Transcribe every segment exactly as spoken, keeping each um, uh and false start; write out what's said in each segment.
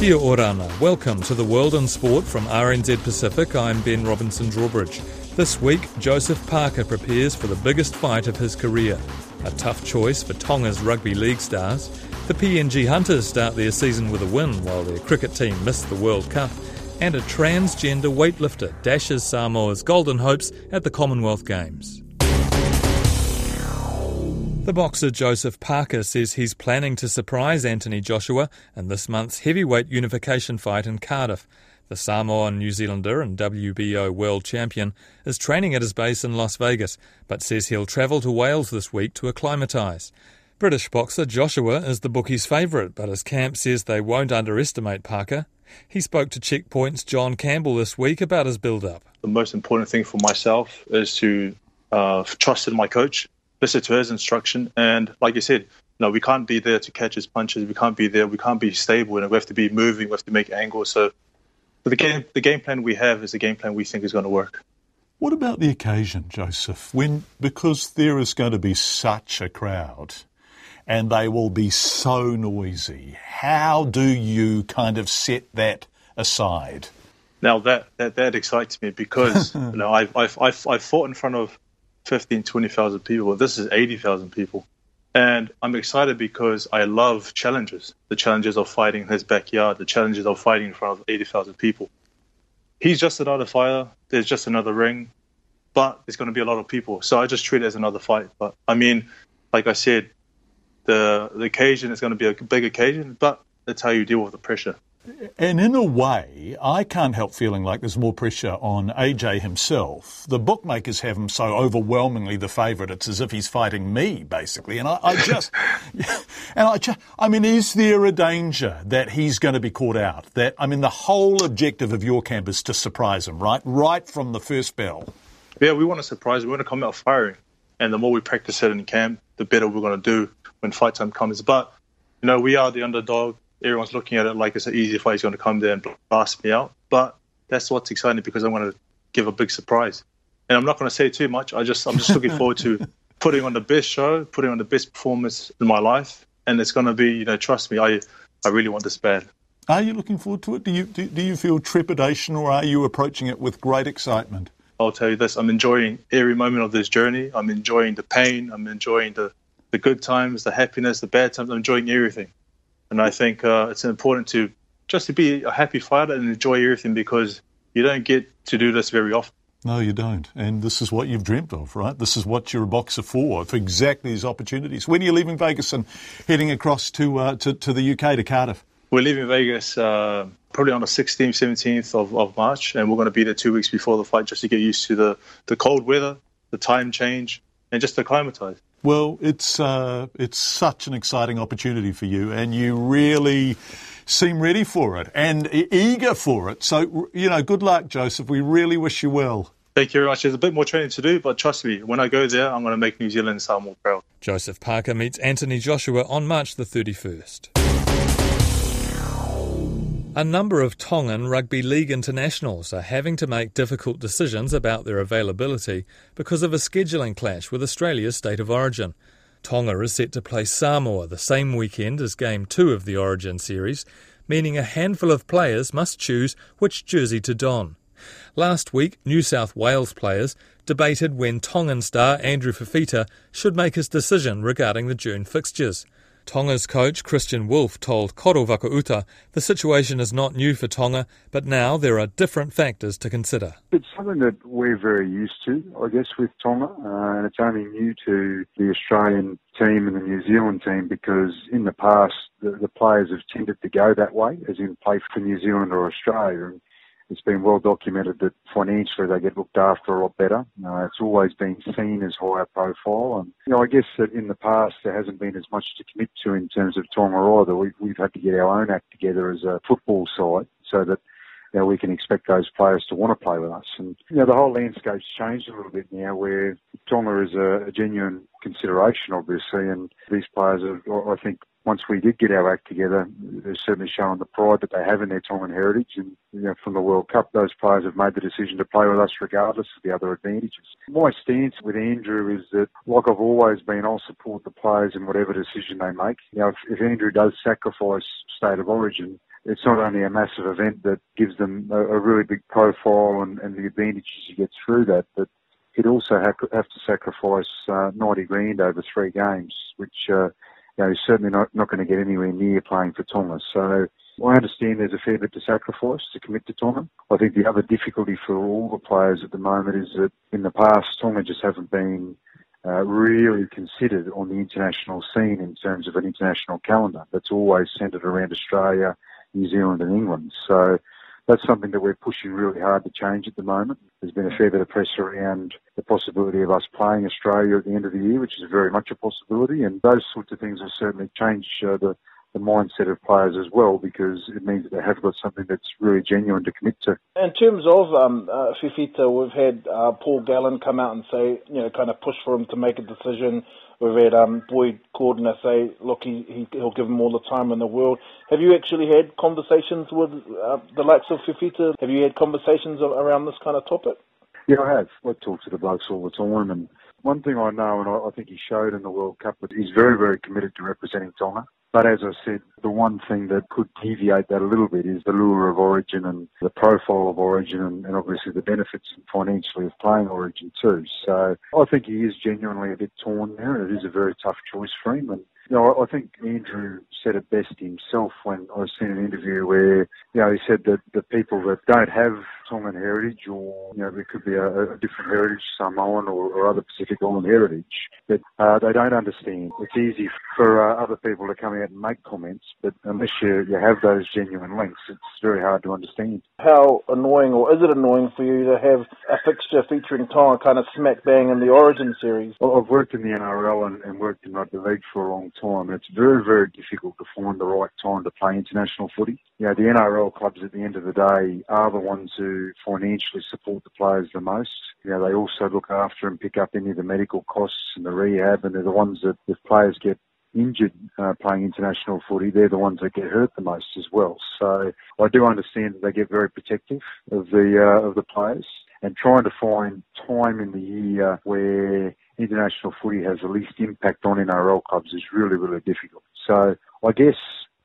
Kia ora ana. Welcome to the World in Sport from R N Z Pacific. I'm Ben Robinson-Drawbridge. This week, Joseph Parker prepares for the biggest fight of his career. A tough choice for Tonga's rugby league stars. The P N G Hunters start their season with a win while their cricket team missed the World Cup. And a transgender weightlifter dashes Samoa's golden hopes at the Commonwealth Games. The boxer Joseph Parker says he's planning to surprise Anthony Joshua in this month's heavyweight unification fight in Cardiff. The Samoan New Zealander and W B O world champion is training at his base in Las Vegas, but says he'll travel to Wales this week to acclimatise. British boxer Joshua is the bookies' favourite, but his camp says they won't underestimate Parker. He spoke to Checkpoint's John Campbell this week about his build-up. The most important thing for myself is to uh, trust in my coach. Listen to his instruction, and like you said, no, we can't be there to catch his punches. We can't be there. We can't be stable, and we have to be moving. We have to make angles. So, the game, the game plan we have is the game plan we think is going to work. What about the occasion, Joseph? When because there is going to be such a crowd, and they will be so noisy. How do you kind of set that aside? Now that that, that excites me because you know I've I've I've, I've fought in front of fifteen, twenty thousand people. This is eighty thousand people. And I'm excited because I love challenges. The challenges of fighting in his backyard, the challenges of fighting in front of eighty thousand people. He's just another fighter. There's just another ring, but there's going to be a lot of people. So I just treat it as another fight. But I mean, like I said, the, the occasion is going to be a big occasion, but that's how you deal with the pressure. And in a way, I can't help feeling like there's more pressure on A J himself. The bookmakers have him so overwhelmingly the favourite, it's as if he's fighting me, basically. And I, I just, and I, just, I mean, is there a danger that he's going to be caught out? That I mean, the whole objective of your camp is to surprise him, right? Right from the first bell. Yeah, we want to surprise him. We want to come out firing. And the more we practice it in camp, the better we're going to do when fight time comes. But, you know, we are the underdog. Everyone's looking at it like it's an easy fight. He's going to come there and blast me out. But that's what's exciting because I'm going to give a big surprise. And I'm not going to say too much. I just, I'm just looking forward to putting on the best show, putting on the best performance in my life. And it's going to be, you know, trust me, I, I really want this bad. Are you looking forward to it? Do you, do, do you feel trepidation or are you approaching it with great excitement? I'll tell you this. I'm enjoying every moment of this journey. I'm enjoying the pain. I'm enjoying the, the good times, the happiness, the bad times. I'm enjoying everything. And I think uh, it's important to just to be a happy fighter and enjoy everything because you don't get to do this very often. No, you don't. And this is what you've dreamt of, right? This is what you're a boxer for, for exactly these opportunities. When are you leaving Vegas and heading across to uh, to, to the U K, to Cardiff? We're leaving Vegas uh, probably on the sixteenth, seventeenth of, of March, and we're going to be there two weeks before the fight just to get used to the, the cold weather, the time change, and just to acclimatise. Well, it's uh, it's such an exciting opportunity for you, and you really seem ready for it and eager for it. So, you know, good luck, Joseph. We really wish you well. Thank you very much. There's a bit more training to do, but trust me, when I go there, I'm going to make New Zealand sound more proud. Joseph Parker meets Anthony Joshua on March the thirty-first. A number of Tongan rugby league internationals are having to make difficult decisions about their availability because of a scheduling clash with Australia's State of Origin. Tonga is set to play Samoa the same weekend as Game two of the Origin series, meaning a handful of players must choose which jersey to don. Last week, New South Wales players debated when Tongan star Andrew Fifita should make his decision regarding the June fixtures. Tonga's coach Christian Wolff told Kodo Vakauta the situation is not new for Tonga, but now there are different factors to consider. It's something that we're very used to, I guess, with Tonga, uh, and it's only new to the Australian team and the New Zealand team because in the past the, the players have tended to go that way, as in play for New Zealand or Australia. it's been well documented that financially they get looked after a lot better. Uh, it's always been seen as higher profile. And, you know, I guess that in the past there hasn't been as much to commit to in terms of Tonga either. We've, we've had to get our own act together as a football side so that, you know, we can expect those players to want to play with us. And, you know, the whole landscape's changed a little bit now where Tonga is a, a genuine consideration, obviously, and these players are, I think, once we did get our act together, they're certainly showing the pride that they have in their Tongan heritage. And, you know, from the World Cup, those players have made the decision to play with us regardless of the other advantages. My stance with Andrew is that, like I've always been, I'll support the players in whatever decision they make. You know, if, if Andrew does sacrifice State of Origin, it's not only a massive event that gives them a, a really big profile and, and the advantages you get through that, but he'd also have, have to sacrifice uh, ninety grand over three games, which uh, you know, he's certainly not, not going to get anywhere near playing for Tonga. So I understand there's a fair bit to sacrifice to commit to Tonga. I think the other difficulty for all the players at the moment is that in the past, Tonga just haven't been Uh, really considered on the international scene in terms of an international calendar that's always centred around Australia, New Zealand and England. So that's something that we're pushing really hard to change at the moment. There's been a fair bit of press around the possibility of us playing Australia at the end of the year, which is very much a possibility, and those sorts of things will certainly change uh, the, the mindset of players as well, because it means that they have got something that's really genuine to commit to. In terms of um, uh, Fifita, we've had uh, Paul Gallen come out and say, you know, kind of push for him to make a decision. We've had um, Boyd Cordner say, look, he, he, he'll give him all the time in the world. Have you actually had conversations with uh, the likes of Fifita? Have you had conversations around this kind of topic? Yeah, I have. I talk to the blokes all the time, and one thing I know, and I, I think he showed in the World Cup, that he's very, very committed to representing Tonga. But as I said, the one thing that could deviate that a little bit is the lure of Origin and the profile of Origin and, and obviously the benefits financially of playing Origin too. So I think he is genuinely a bit torn there, and it is a very tough choice for him. And, you know, I, I think Andrew said it best himself when I've seen an interview where, you know, he said that the people that don't have Tongan heritage, or, you know, there could be a, a different heritage, Samoan or, or other Pacific Island heritage, that uh, they don't understand. It's easy for uh, other people to come out and make comments, but unless you, you have those genuine links, it's very hard to understand. How annoying, or is it annoying for you to have a fixture featuring Tonga kind of smack bang in the Origin series? Well, I've worked in the N R L and, and worked in rugby league for a long time. It's very, very difficult to find the right time to play international footy. You know, the N R L clubs at the end of the day are the ones who financially support the players the most. You know, they also look after and pick up any of the medical costs and the rehab, and they're the ones that, if players get injured uh, playing international footy, they're the ones that get hurt the most as well. So I do understand that they get very protective of the uh, of the players, and trying to find time in the year where international footy has the least impact on N R L clubs is really, really difficult. So I guess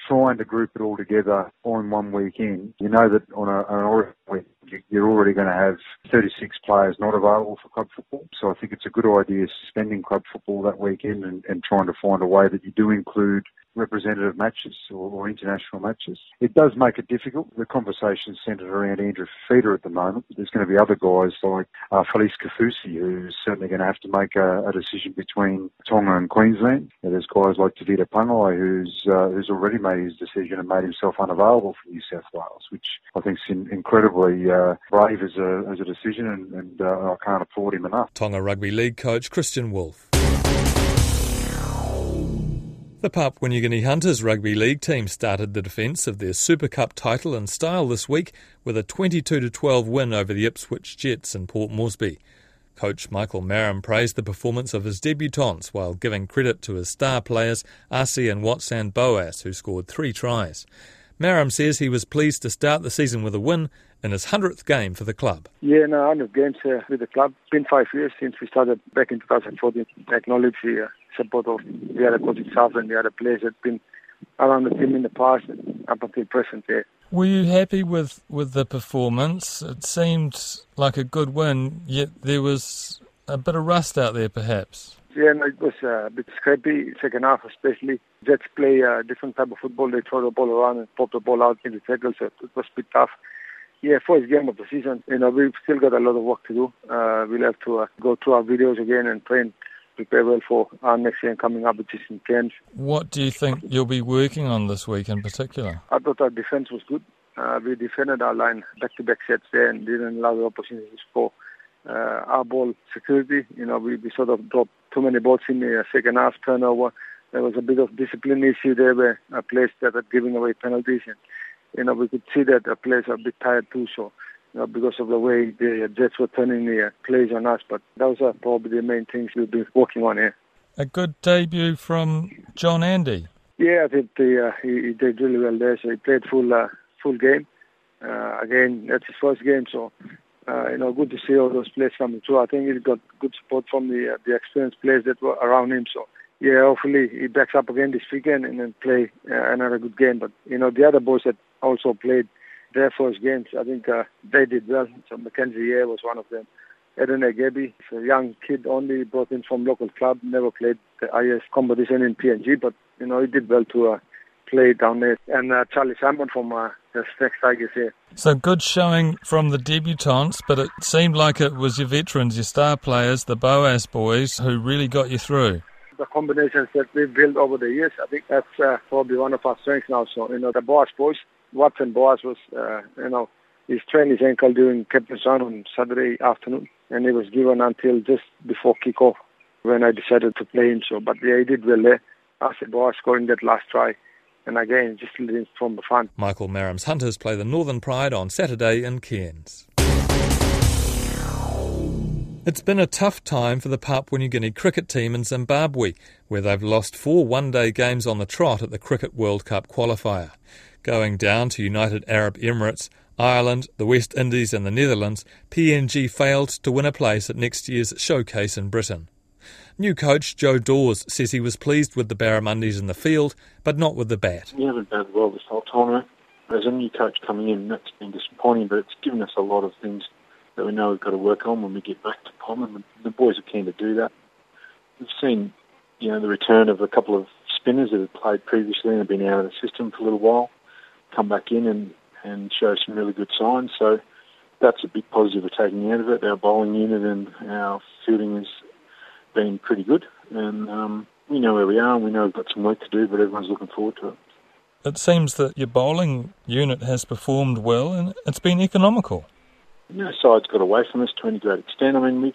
trying to group it all together on one weekend, you know that on a, an Origin week, you're already going to have thirty-six players not available for club football. So I think it's a good idea suspending club football that weekend and, and trying to find a way that you do include representative matches or, or international matches. It does make it difficult. The conversation's centred around Andrew Fifita at the moment. There's going to be other guys like uh, Felice Kafusi, who's certainly going to have to make a, a decision between Tonga and Queensland. And there's guys like David Pungai, who's uh, who's already made his decision and made himself unavailable for New South Wales, which I think is in, incredibly uh, brave as a, as a decision, and, and uh, I can't applaud him enough. Tonga Rugby League coach Christian Wolff. The Papua New Guinea Hunters rugby league team started the defence of their Super Cup title in style this week with a twenty-two to twelve win over the Ipswich Jets in Port Moresby. Coach Michael Marum praised the performance of his debutants while giving credit to his star players Arsie and Watson Boas, who scored three tries. Marum says he was pleased to start the season with a win in his hundredth game for the club. Yeah, no, one hundred games uh, with the club. It's been five years since we started back in twenty fourteen. I acknowledge the uh, support of the other coaching staff and the other players that have been around the team in the past and up until present. Yeah. Were you happy with, with the performance? It seemed like a good win, yet there was a bit of rust out there perhaps. Yeah, no, it was uh, a bit scrappy, second half especially. Jets play a uh, different type of football. They throw the ball around and pop the ball out in the tackle, so it was a bit tough. Yeah, first game of the season, you know, we've still got a lot of work to do. Uh, we'll have to uh, go through our videos again and train, prepare well for our next game coming up, which is in Cairns. What do you think you'll be working on this week in particular? I thought our defence was good. Uh, we defended our line back-to-back sets there and didn't allow the opportunities for uh, our ball security. You know, we, we sort of dropped too many balls in the second half turnover. There was a bit of discipline issue there where uh, players started giving away penalties. And, you know, we could see that our players are a bit tired too, so, you know, because of the way the Jets were turning the plays on us. But those are probably the main things we've been working on here. A good debut from John Andy. Yeah, I think the, uh, he, he did really well there. So he played full uh, full game. Uh, again, that's his first game, so uh, you know, good to see all those players coming through. I think he's got good support from the uh, the experienced players that were around him. So yeah, hopefully he backs up again this weekend and then play uh, another good game. But you know, the other boys that also played their first games, I think uh, they did well. So Mackenzie yeah, was one of them. Edna Agebi, a young kid only, brought in from local club, never played the highest competition in P N G, but, you know, he did well to uh, play down there. And uh, Charlie Simon from uh, the Stags Tigers here. So good showing from the debutants, but it seemed like it was your veterans, your star players, the Boas boys, who really got you through. The combinations that we've built over the years, I think that's uh, probably one of our strengths now. So, you know, the Boas boys, Watson Boas was, uh, you know, he's trained his ankle during captain's round on Saturday afternoon, and he was given until just before kick-off when I decided to play him. So, but yeah, he did well there. Arsie Boas scoring that last try, and again, just leading from the front. Michael Marum's Hunters play the Northern Pride on Saturday in Cairns. It's been a tough time for the Papua New Guinea cricket team in Zimbabwe, where they've lost four one-day games on the trot at the Cricket World Cup qualifier. Going down to United Arab Emirates, Ireland, the West Indies and the Netherlands, P N G failed to win a place at next year's showcase in Britain. New coach Joe Dawes says he was pleased with the Barramundis in the field, but not with the bat. We haven't batted well this whole tournament. As a new coach coming in, that's been disappointing, but it's given us a lot of things that we know we've got to work on when we get back to Pommen. The boys are keen to do that. We've seen, you know, the return of a couple of spinners that had played previously and have been out of the system for a little while, come back in and and show some really good signs. So that's a big positive we're taking out of it. Our bowling unit and our fielding has been pretty good. And um, we know where we are and we know we've got some work to do, but everyone's looking forward to it. It seems that your bowling unit has performed well and it's been economical. No side's got away from us to any great extent. I mean, we've,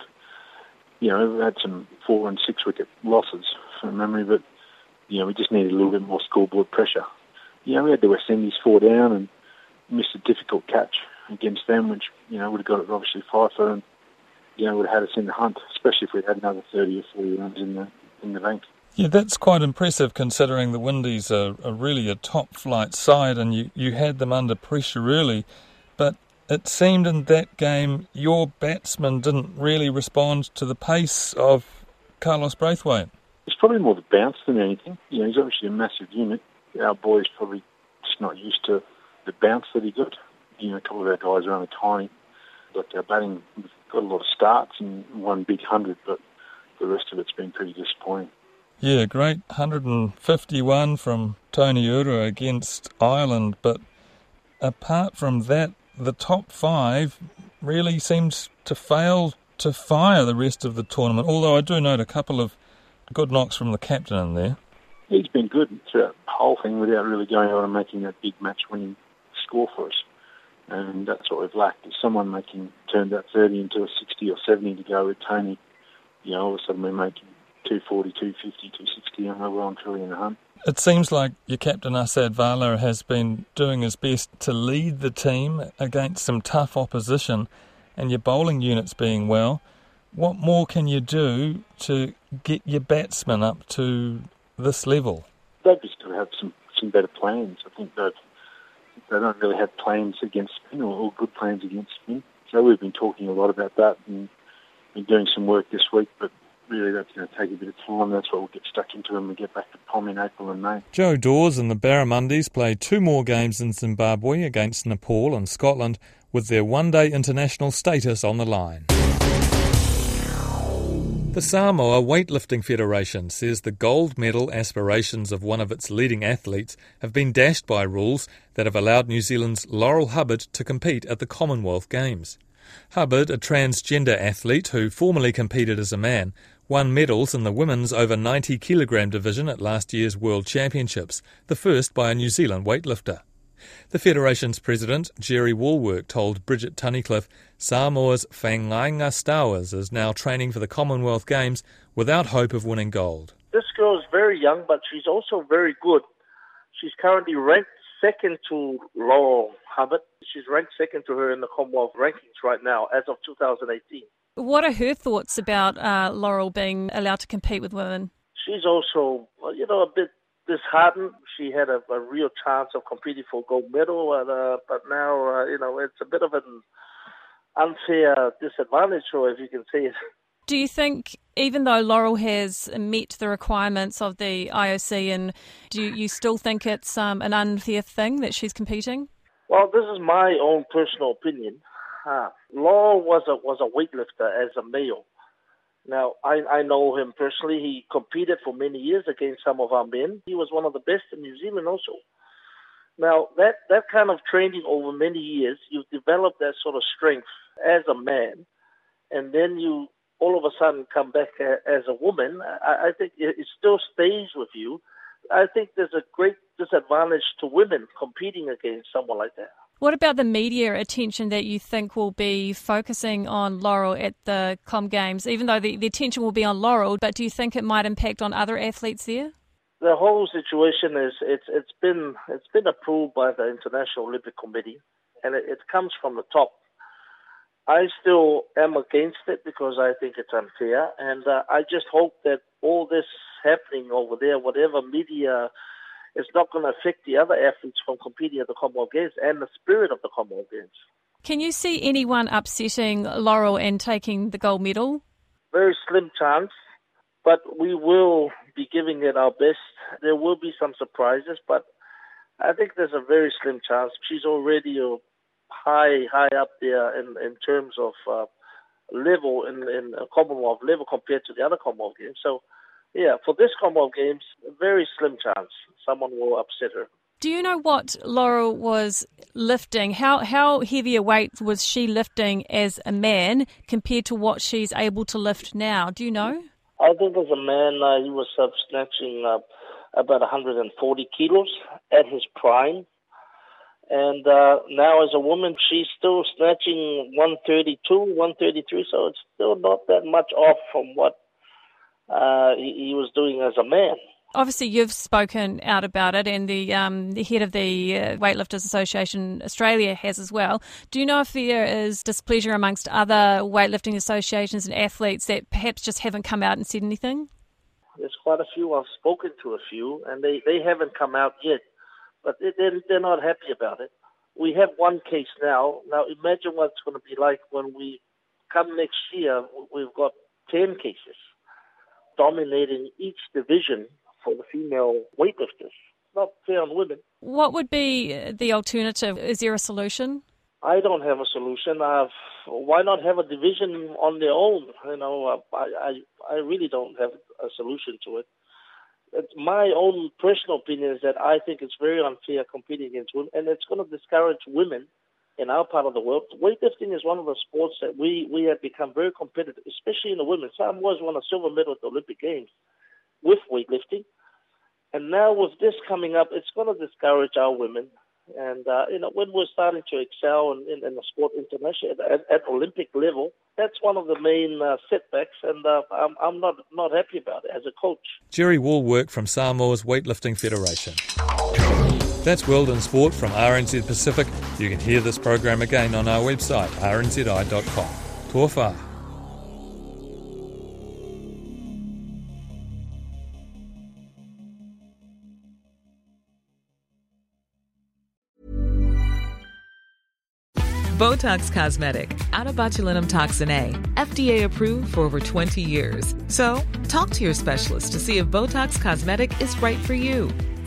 you know, we've had some four and six wicket losses from memory, but, you know, we just needed a little bit more scoreboard pressure. You know, we had the West Indies four down and missed a difficult catch against them, which, you know, would have got it obviously five for them, you know, would have had us in the hunt, especially if we'd had another thirty or forty runs in the in the bank. Yeah, that's quite impressive considering the Windies are, are really a top-flight side and you, you had them under pressure early, but it seemed in that game your batsman didn't really respond to the pace of Carlos Braithwaite. It's probably more the bounce than anything. You know, he's obviously a massive unit. Our boy's probably just not used to the bounce that he got. You know, a couple of our guys are only tiny. Like our batting, we've got a lot of starts and one big hundred, but the rest of it's been pretty disappointing. Yeah, great one hundred fifty-one from Tony Uru against Ireland, but apart from that, the top five really seems to fail to fire the rest of the tournament, although I do note a couple of good knocks from the captain in there. He's been good throughout the whole thing without really going on and making that big match-winning score for us. And that's what we've lacked, is someone making turned that thirty into a sixty or seventy to go with Tony. You know, all of a sudden we're making two forty, two fifty, two sixty, and we're well and truly in the hunt. It seems like your captain, Asad Vala, has been doing his best to lead the team against some tough opposition, and your bowling unit's being well. What more can you do to get your batsmen up to this level? They've just got to have some, some better plans. I think they've they don't really have plans against spin or, or good plans against spin. So we've been talking a lot about that and been doing some work this week, but really that's going to take a bit of time. That's what we'll get stuck into when we get back to P O M in April and May. Joe Dawes and the Barramundis play two more games in Zimbabwe against Nepal and Scotland with their one-day international status on the line. The Samoa Weightlifting Federation says the gold medal aspirations of one of its leading athletes have been dashed by rules that have allowed New Zealand's Laurel Hubbard to compete at the Commonwealth Games. Hubbard, a transgender athlete who formerly competed as a man, won medals in the women's over ninety kilogram division at last year's World Championships, the first by a New Zealand weightlifter. The Federation's president, Jerry Walwork, told Bridget Tunnicliffe Samoa's Whangainga Stars is now training for the Commonwealth Games without hope of winning gold. This girl is very young, but she's also very good. She's currently ranked second to Laurel Hubbard. She's ranked second to her in the Commonwealth rankings right now as of two thousand eighteen. What are her thoughts about uh, Laurel being allowed to compete with women? She's also, you know, a bit disheartened. She had a, a real chance of competing for a gold medal, and, uh, but now, uh, you know, it's a bit of an unfair disadvantage, or if you can see it. Do you think, even though Laurel has met the requirements of the I O C, and do you still think it's um, an unfair thing that she's competing? Well, this is my own personal opinion. Uh, Laurel was a was a weightlifter as a male. Now, I, I know him personally. He competed for many years against some of our men. He was one of the best in New Zealand also. Now, that, that kind of training over many years, you develop that sort of strength as a man, and then you all of a sudden come back as a woman. I, I think it still stays with you. I think there's a great disadvantage to women competing against someone like that. What about the media attention that you think will be focusing on Laurel at the Com Games, even though the, the attention will be on Laurel, but do you think it might impact on other athletes there? The whole situation is, it's it's been it's been approved by the International Olympic Committee, and it, it comes from the top. I still am against it because I think it's unfair, and uh, I just hope that all this happening over there, whatever media, it's not going to affect the other athletes from competing at the Commonwealth Games and the spirit of the Commonwealth Games. Can you see anyone upsetting Laurel and taking the gold medal? Very slim chance, but we will be giving it our best. There will be some surprises, but I think there's a very slim chance. She's already high, high up there in, in terms of uh, level, in, in Commonwealth level compared to the other Commonwealth Games. So, yeah, for this Commonwealth Games, a very slim chance someone will upset her. Do you know what Laurel was lifting? How how heavy a weight was she lifting as a man compared to what she's able to lift now? Do you know? I think as a man, uh, he was uh, snatching uh, about one hundred forty kilos at his prime. And uh, now as a woman, she's still snatching one thirty-two, one thirty-three, so it's still not that much off from what Uh, he, he was doing as a man. Obviously, you've spoken out about it, and the, um, the head of the uh, Weightlifters Association Australia has as well. Do you know if there is displeasure amongst other weightlifting associations and athletes that perhaps just haven't come out and said anything? There's quite a few. I've spoken to a few, and they, they haven't come out yet, but they're, they're not happy about it. We have one case now. Now, imagine what it's going to be like when we come next year. We've got ten cases dominating each division for the female weightlifters. It's not fair on women. What would be the alternative? Is there a solution? I don't have a solution. I've, why not have a division on their own? You know, I, I, I really don't have a solution to it. It's my own personal opinion is that I think it's very unfair competing against women, and it's going to discourage women in our part of the world. Weightlifting is one of the sports that we, we have become very competitive, especially in the women. Samoa won a silver medal at the Olympic Games with weightlifting. And now with this coming up, it's going to discourage our women. And, uh, you know, when we're starting to excel in, in, in the sport internationally at, at Olympic level, that's one of the main uh, setbacks, and uh, I'm, I'm not, not happy about it as a coach. Jerry Woolwork from Samoa's Weightlifting Federation. That's World in Sport from R N Z Pacific. You can hear this program again on our website, r n z i dot com. Tō whā. Botox Cosmetic, out of botulinum toxin A, F D A approved for over twenty years. So, talk to your specialist to see if Botox Cosmetic is right for you.